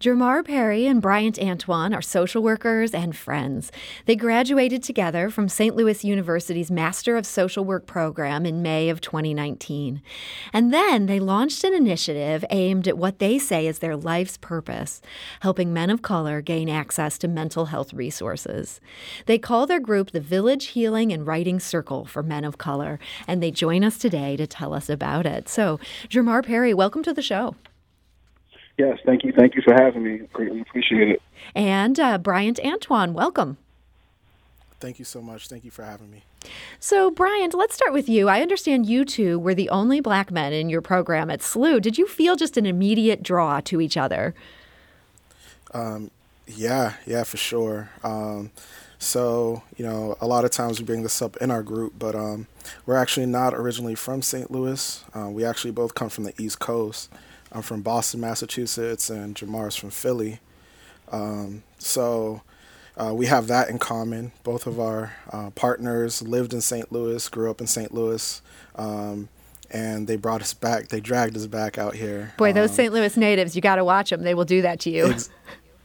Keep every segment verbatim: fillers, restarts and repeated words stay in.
Jamar Perry and Bryant Antoine are social workers and friends. They graduated together from Saint Louis University's Master of Social Work program in May of twenty nineteen. And then they launched an initiative aimed at what they say is their life's purpose, helping men of color gain access to mental health resources. They call their group the Village Healing and Writing Circle for Men of Color, and they join us today to tell us about it. So, Jamar Perry, welcome to the show. Yes, thank you. Thank you for having me. Greatly appreciate it. And uh, Bryant Antoine, welcome. Thank you so much. Thank you for having me. So, Bryant, let's start with you. I understand you two were the only black men in your program at S L U. Did you feel just an immediate draw to each other? Um, yeah, yeah, for sure. Um, so, you know, a lot of times we bring this up in our group, but um, we're actually not originally from Saint Louis. Uh, we actually both come from the East Coast. I'm from Boston, Massachusetts, and Jamar's from Philly. Um, so uh, we have that in common. Both of our uh, partners lived in Saint Louis, grew up in Saint Louis, um, and they brought us back. They dragged us back out here. Boy, those um, Saint Louis natives, you got to watch them. They will do that to you. Ex-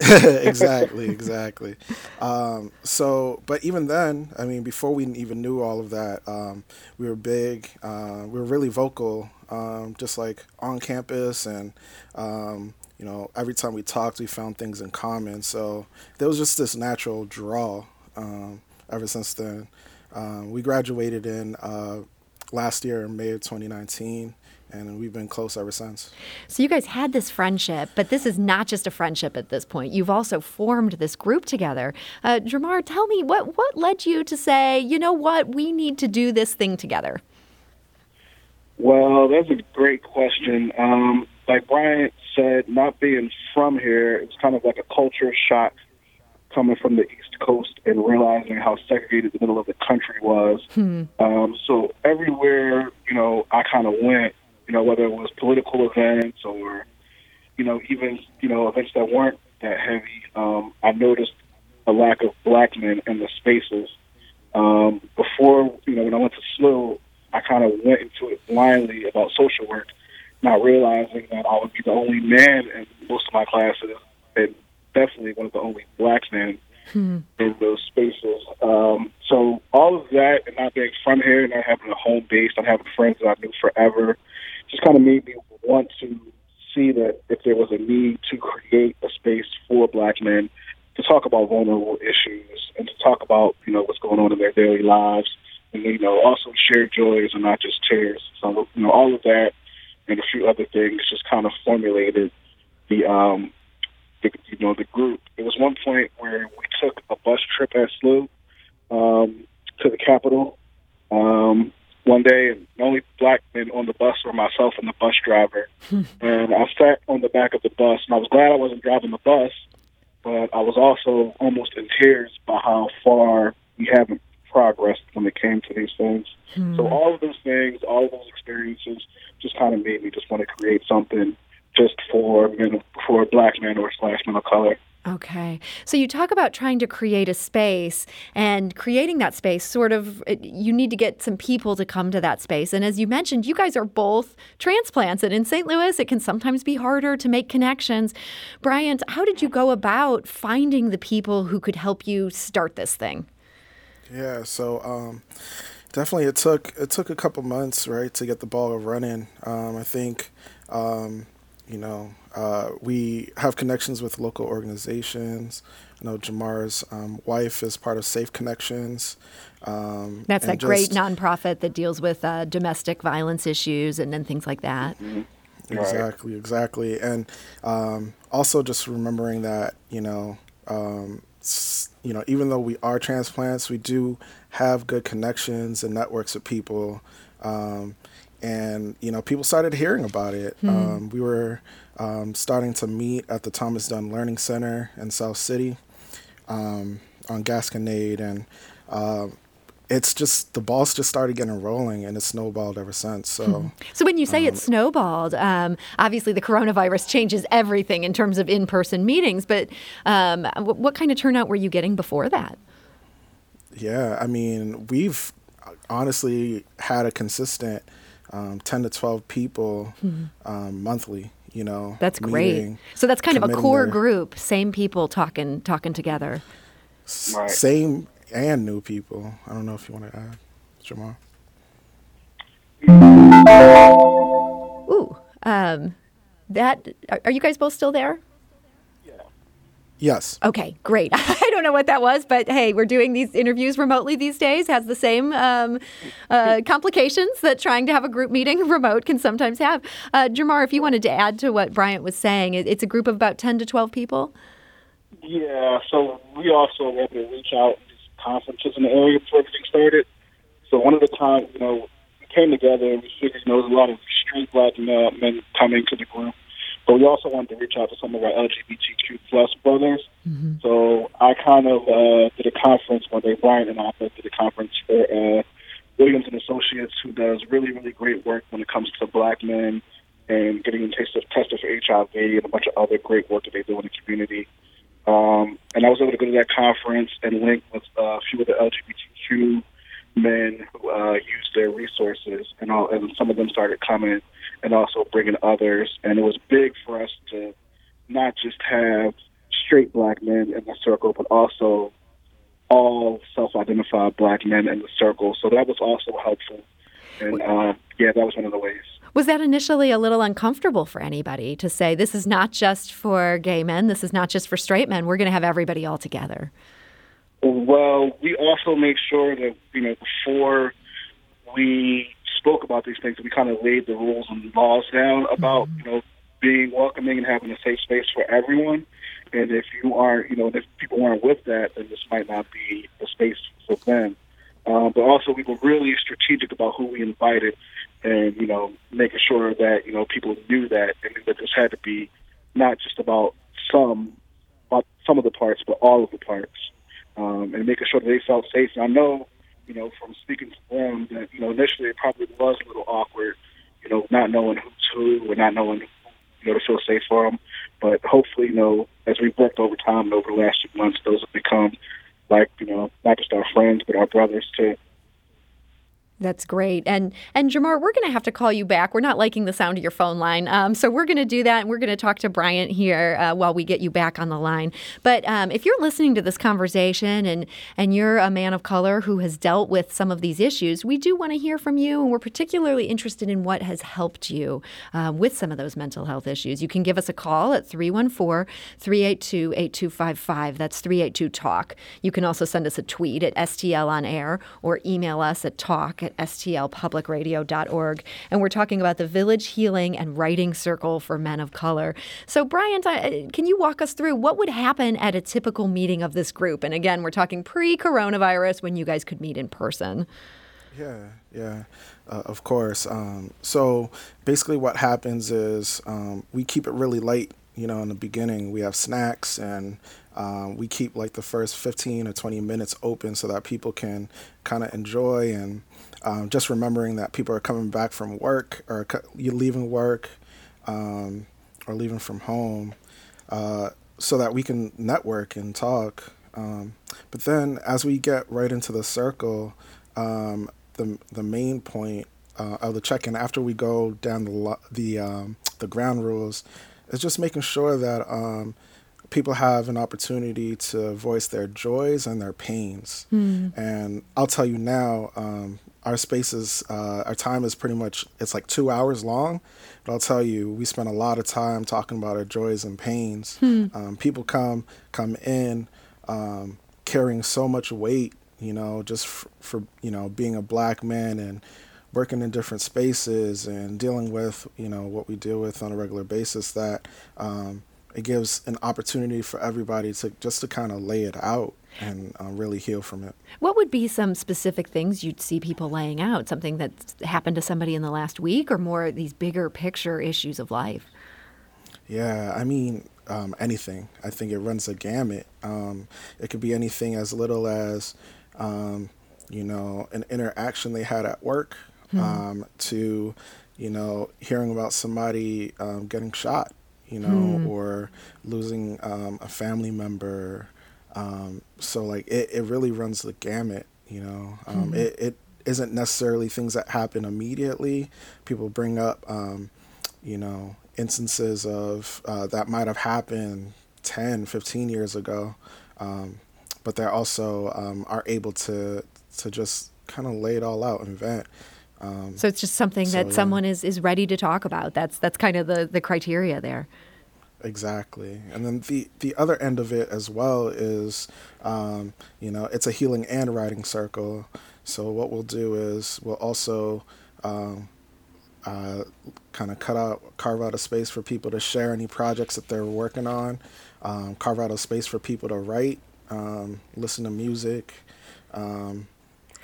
exactly, exactly. Um, so, but even then, I mean, before we even knew all of that, um, we were big, uh, we were really vocal. Um, just like on campus, and um, you know, every time we talked, we found things in common. So there was just this natural draw um, ever since then. Um, we graduated in uh, last year, in May of twenty nineteen, and we've been close ever since. So you guys had this friendship, but this is not just a friendship at this point. You've also formed this group together. Uh, Jamar, tell me, what what led you to say, you know what, we need to do this thing together? Well, that's a great question. Um, like Bryant said, not being from here, it's kind of like a culture shock coming from the East Coast and realizing how segregated the middle of the country was. Hmm. Um, so everywhere, you know, I kind of went, you know, whether it was political events or, you know, even, you know, events that weren't that heavy, um, I noticed a lack of black men in the spaces. Um, before, you know, when I went to S L U, I kind of went into it blindly about social work, not realizing that I would be the only man in most of my classes, and definitely one of the only black men hmm. in those spaces. Um, so all of that, and not being from here, not having a home base, not having friends that I knew forever, just kind of made me want to see that if there was a need to create a space for black men to talk about vulnerable issues and to talk about, you know, what's going on in their daily lives. And, you know, also share joys and not just tears. So, you know, all of that and a few other things just kind of formulated the, um, the you know, the group. There was one point where we took a bus trip at S L U um, to the Capitol um, one day, and the only black men on the bus were myself and the bus driver. And I sat on the back of the bus, and I was glad I wasn't driving the bus, but I was also almost in tears by how far we haven't progress when it came to these things. Hmm. So all of those things, all of those experiences just kind of made me just want to create something just for men, for black men or slash men of color. Okay. So you talk about trying to create a space, and creating that space sort of, you need to get some people to come to that space. And as you mentioned, you guys are both transplants, and in Saint Louis, it can sometimes be harder to make connections. Bryant, how did you go about finding the people who could help you start this thing? Yeah, so um, definitely it took it took a couple months, right, to get the ball running. Um, I think, um, you know, uh, we have connections with local organizations. I know Jamar's um, wife is part of Safe Connections. Um, That's that just, great nonprofit that deals with uh, domestic violence issues and then things like that. Mm-hmm. Exactly, right. exactly. And um, also just remembering that, you know, um, you know, even though we are transplants, we do have good connections and networks of people. Um, and, you know, people started hearing about it. Mm-hmm. Um, we were um, starting to meet at the Thomas Dunn Learning Center in South City um, on Gasconade. And uh, it's just, the balls just started getting rolling, and it snowballed ever since. So, mm-hmm. so when you say um, it snowballed, um, obviously the coronavirus changes everything in terms of in-person meetings, but um, w- what kind of turnout were you getting before that? Yeah, I mean, we've honestly had a consistent um, ten to twelve people mm-hmm. um, monthly. You know, that's great. Meeting, so that's kind of a core their, group, same people talking talking together. S- right. Same and new people. I don't know if you want to add, Jamar. Ooh, um, that are, are you guys both still there? Yeah. Yes. Okay, great. I don't know what that was, but hey, we're doing these interviews remotely these days. Has the same um, uh, complications that trying to have a group meeting remote can sometimes have. Uh, Jamar, if you wanted to add to what Bryant was saying, it, it's a group of about ten to twelve people. Yeah, so we also were able to reach out to conferences in the area before everything started. So one of the times, you know, we came together and we figured, you know, there was a lot of straight black men coming to the group. But we also wanted to reach out to some of our L G B T Q plus brothers. Mm-hmm. So I kind of uh, did a conference one day, Bryant and I did a conference for uh, Williams and Associates, who does really, really great work when it comes to black men and getting them tested for H I V and a bunch of other great work that they do in the community. Um, and I was able to go to that conference and link with uh, a few of the L G B T Q men who uh, used their resources, and, all, and some of them started coming and also bringing others. And it was big for us to not just have straight black men in the circle, but also all self-identified black men in the circle. So that was also helpful. And, uh, yeah, that was one of the ways. Was that initially a little uncomfortable for anybody to say, this is not just for gay men, this is not just for straight men, we're going to have everybody all together? Well, we also made sure that, you know, before we spoke about these things, we kind of laid the rules and laws down about, mm-hmm. you know, being welcoming and having a safe space for everyone. And if you aren't, you know, if people aren't with that, then this might not be the space for them. Um, but also we were really strategic about who we invited and, you know, making sure that, you know, people knew that and that this had to be not just about some, about some of the parts, but all of the parts, um, and making sure that they felt safe. And I know, you know, from speaking to them that, you know, initially it probably was a little awkward, you know, not knowing who's who and not knowing, you know, to feel safe for them. But hopefully, you know, as we've worked over time and over the last few months, those have become, like, you know, not just our friends, but our brothers, too. That's great. And and Jamar, we're going to have to call you back. We're not liking the sound of your phone line. Um, so we're going to do that, and we're going to talk to Bryant here uh, while we get you back on the line. But um, if you're listening to this conversation and, and you're a man of color who has dealt with some of these issues, we do want to hear from you, and we're particularly interested in what has helped you uh, with some of those mental health issues. You can give us a call at three one four, three eight two, eight two five five. That's three eight two talk. You can also send us a tweet at S T L on air or email us at talk at S T L public radio dot org. And we're talking about the Village Healing and Writing Circle for Men of Color. So, Bryant, I, can you walk us through what would happen at a typical meeting of this group? And again, we're talking pre-coronavirus when you guys could meet in person. Yeah, yeah, uh, of course. Um, so basically what happens is um, we keep it really light. You know, in the beginning, we have snacks, and um, we keep like the first fifteen or twenty minutes open so that people can kind of enjoy and Um, just remembering that people are coming back from work or cu- you're leaving work um, or leaving from home uh, so that we can network and talk. Um, but then as we get right into the circle, um, the the main point uh, of the check-in after we go down the lo- the, um, the ground rules is just making sure that um, people have an opportunity to voice their joys and their pains. Mm. And I'll tell you now, um, our space is, uh, our time is pretty much, it's like two hours long. But I'll tell you, we spend a lot of time talking about our joys and pains. Hmm. Um, people come come in um, carrying so much weight, you know, just f- for, you know, being a black man and working in different spaces and dealing with, you know, what we deal with on a regular basis, that um, it gives an opportunity for everybody to just to kind of lay it out and uh, really heal from it. What would be some specific things you'd see people laying out, something that's happened to somebody in the last week or more of these bigger picture issues of life? Yeah, I mean, um, anything. I think it runs a gamut. Um, it could be anything as little as, um, you know, an interaction they had at work mm-hmm. um, to, you know, hearing about somebody um, getting shot, you know, mm-hmm. or losing um, a family member. Um, so like it, it really runs the gamut, you know, um, mm-hmm. it, it, isn't necessarily things that happen immediately. People bring up, um, you know, instances of uh, that might have happened ten, fifteen years ago, um, but they're also um, are able to to just kind of lay it all out and vent. Um, so it's just something so, that yeah. someone is, is ready to talk about. That's that's kind of the, the criteria there. Exactly. And then the, the other end of it as well is, um, you know, it's a healing and writing circle. So what we'll do is we'll also um, uh, kind of cut out, carve out a space for people to share any projects that they're working on, um, carve out a space for people to write, um, listen to music, um,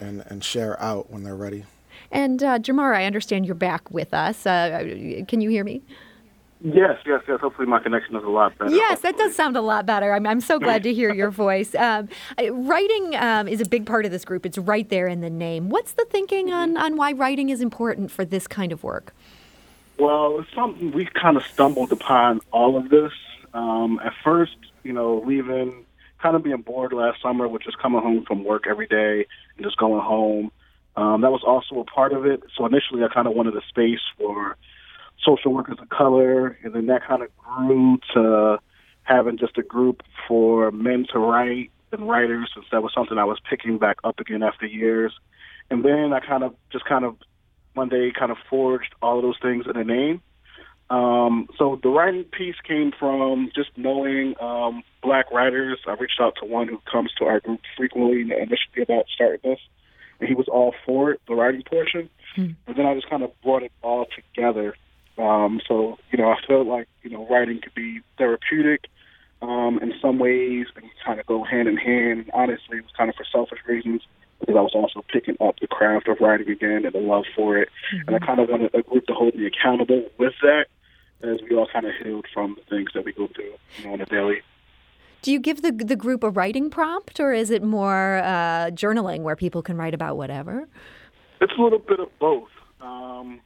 and, and share out when they're ready. And uh, Jamar, I understand you're back with us. Uh, can you hear me? Yes, yes, yes. Hopefully my connection is a lot better. Yes, hopefully. That does sound a lot better. I'm, I'm so glad to hear your voice. Um, writing um, is a big part of this group. It's right there in the name. What's the thinking on, on why writing is important for this kind of work? Well, it's something we kind of stumbled upon all of this. Um, at first, you know, leaving, kind of being bored last summer with just coming home from work every day and just going home. Um, that was also a part of it. So initially I kind of wanted a space for social workers of color, and then that kind of grew to having just a group for men to write and writers, since that was something I was picking back up again after years. And then I kind of just kind of one day kind of forged all of those things in a name. Um, so the writing piece came from just knowing um, black writers. I reached out to one who comes to our group frequently and initially about starting this, and he was all for it, the writing portion. Hmm. And then I just kind of brought it all together. Um, so, you know, I felt like, you know, writing could be therapeutic um, in some ways and kind of go hand in hand. And honestly, it was kind of for selfish reasons because I was also picking up the craft of writing again and the love for it. Mm-hmm. And I kind of wanted a group to hold me accountable with that as we all kind of healed from the things that we go through, you know, on a daily. Do you give the the group a writing prompt, or is it more uh, journaling where people can write about whatever? It's a little bit of both. Um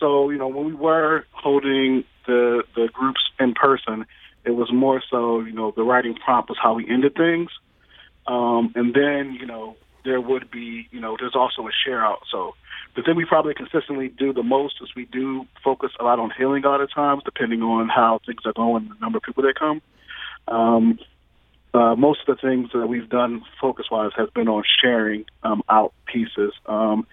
So, you know, when we were holding the the groups in person, it was more so, you know, the writing prompt was how we ended things. Um, and then, you know, there would be, you know, there's also a share out. So the thing we probably consistently do the most is we do focus a lot on healing a lot of times, depending on how things are going, the number of people that come. Um, uh, most of the things that we've done focus-wise has been on sharing um, out pieces. Um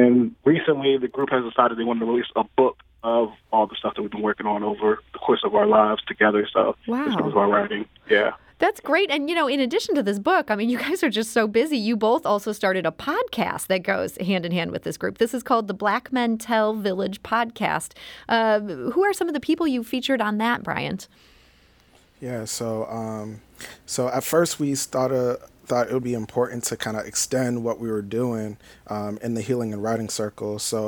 And recently, the group has decided they want to release a book of all the stuff that we've been working on over the course of our lives together. So wow. This was our writing. Yeah. That's great. And, you know, in addition to this book, I mean, you guys are just so busy. You both also started a podcast that goes hand in hand with this group. This is called the Black Men Tell Village Podcast. Uh, who are some of the people you featured on that, Bryant? Yeah. So, um, so at first we started... thought it would be important to kind of extend what we were doing um, in the healing and writing circle. So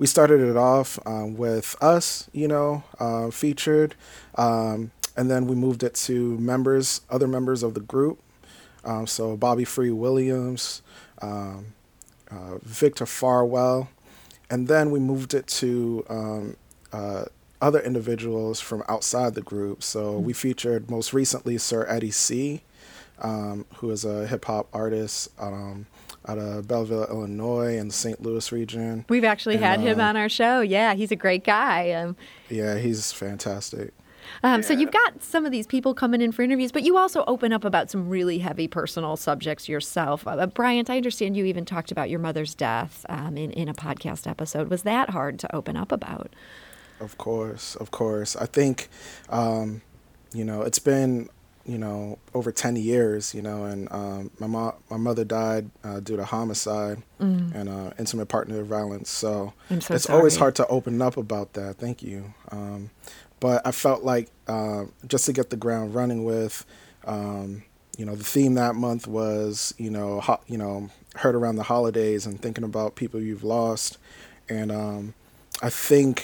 we started it off um, with us, you know, uh, featured, um, and then we moved it to members, other members of the group. Um, so Bobby Free Williams, um, uh, Victor Farwell, and then we moved it to um, uh, other individuals from outside the group. So we featured most recently Sir Eddie C, Um, who is a hip-hop artist um, out of Belleville, Illinois, in the Saint Louis region. We've actually and, had him um, on our show. Yeah, he's a great guy. Um, yeah, he's fantastic. Um, yeah. So you've got some of these people coming in for interviews, but you also open up about some really heavy personal subjects yourself. Uh, Bryant, I understand you even talked about your mother's death um, in, in a podcast episode. Was that hard to open up about? Of course, of course. I think, um, you know, it's been... you know, over ten years, you know, and um, my mom, my mother died uh, due to homicide mm. and uh, intimate partner violence. So, so it's sorry. Always hard to open up about that. Thank you. Um, but I felt like uh, just to get the ground running with, um, you know, the theme that month was, you know, ho- you know, heard around the holidays and thinking about people you've lost. And um, I think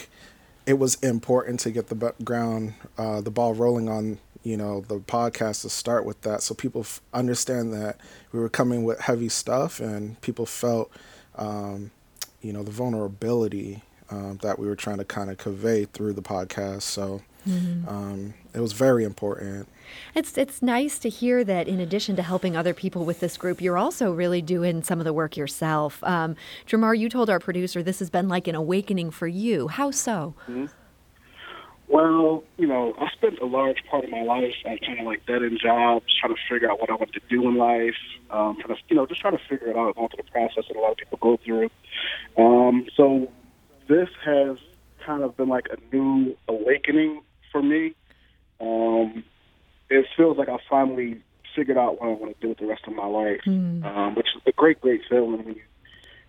it was important to get the b- ground, uh, the ball rolling on you know, the podcast to start with that. So people f- understand that we were coming with heavy stuff and people felt, um, you know, the vulnerability um, that we were trying to kind of convey through the podcast. So Mm-hmm. Um, it was very important. It's it's nice to hear that in addition to helping other people with this group, you're also really doing some of the work yourself. Um, Jamar, you told our producer this has been like an awakening for you. How so? Mm-hmm. Well, you know, I spent a large part of my life at kind of like dead-end jobs, trying to figure out what I wanted to do in life, um, kind of, you know, just trying to figure it out, going through the process that a lot of people go through. Um, so this has kind of been like a new awakening for me. Um, it feels like I finally figured out what I want to do with the rest of my life, mm. um, which is a great, great feeling when you,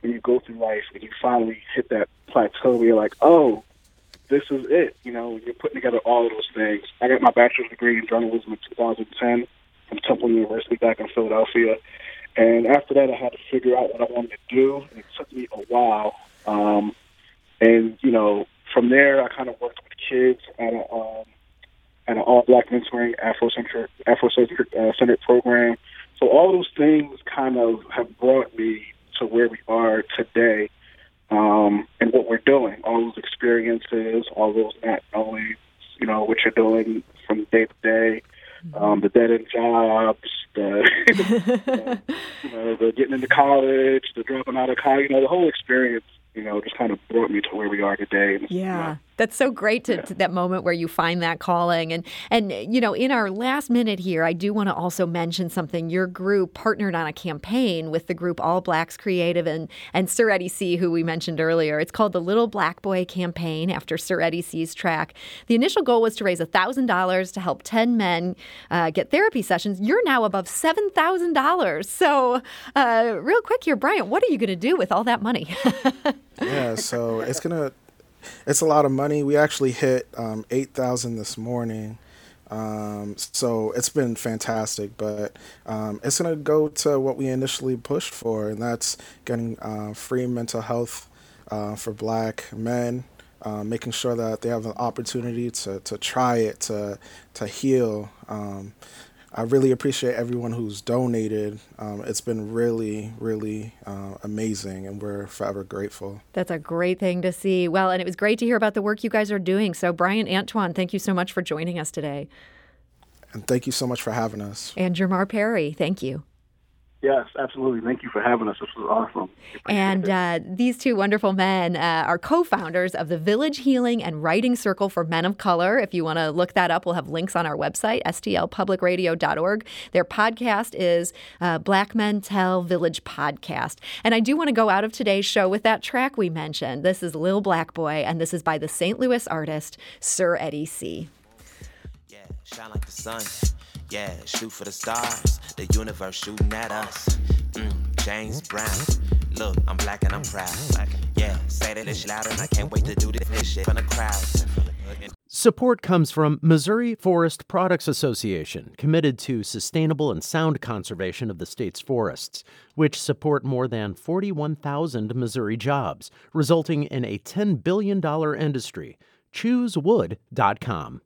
when you go through life and you finally hit that plateau where you're like, oh, this is it. You know, you're putting together all of those things. I got my bachelor's degree in journalism in two thousand ten from Temple University back in Philadelphia. And after that, I had to figure out what I wanted to do. And it took me a while. Um, and, you know, from there, I kind of worked with kids at, a, um, at an all-black mentoring Afrocentric, Afrocentric uh, centered program. So all those things kind of have brought me to where we are today. Um, and what we're doing, all those experiences, all those not knowing, you know, what you're doing from day to day, um, the dead-end jobs, the, you know, the getting into college, the dropping out of college, you know, the whole experience, you know, just kind of brought me to where we are today. Yeah. You know, that's so great to, yeah. to that moment where you find that calling. And, and you know, in our last minute here, I do want to also mention something. Your group partnered on a campaign with the group All Blacks Creative and, and Sir Eddie C, who we mentioned earlier. It's called the Little Black Boy Campaign after Sir Eddie C's track. The initial goal was to raise one thousand dollars to help ten men uh, get therapy sessions. You're now above seven thousand dollars. So uh, real quick here, Bryant, what are you going to do with all that money? yeah, so it's going to... It's a lot of money. We actually hit um, eight thousand this morning. Um, so it's been fantastic, but um, it's going to go to what we initially pushed for, and that's getting uh, free mental health uh, for black men, uh, making sure that they have an opportunity to, to try it, to, to heal. Um, I really appreciate everyone who's donated. Um, it's been really, really uh, amazing, and we're forever grateful. That's a great thing to see. Well, and it was great to hear about the work you guys are doing. So, Bryant Antoine, thank you so much for joining us today. And thank you so much for having us. And Jamar Perry, thank you. Yes, absolutely. Thank you for having us. This was awesome. And uh, these two wonderful men uh, are co-founders of the Village Healing and Writing Circle for Men of Color. If you want to look that up, we'll have links on our website, S T L public radio dot org. Their podcast is uh, Black Men Tell Village Podcast. And I do want to go out of today's show with that track we mentioned. This is Lil Black Boy, and this is by the Saint Louis artist, Sir Eddie C. Yeah, shine like the sun. Yeah, shoot for the stars, the universe shooting at us. Mm, James Brown, look, I'm black and I'm proud. Like, yeah, say that it's louder and I can't wait to do this shit from the crowds. Support comes from Missouri Forest Products Association, committed to sustainable and sound conservation of the state's forests, which support more than forty-one thousand Missouri jobs, resulting in a ten billion dollars industry. choose wood dot com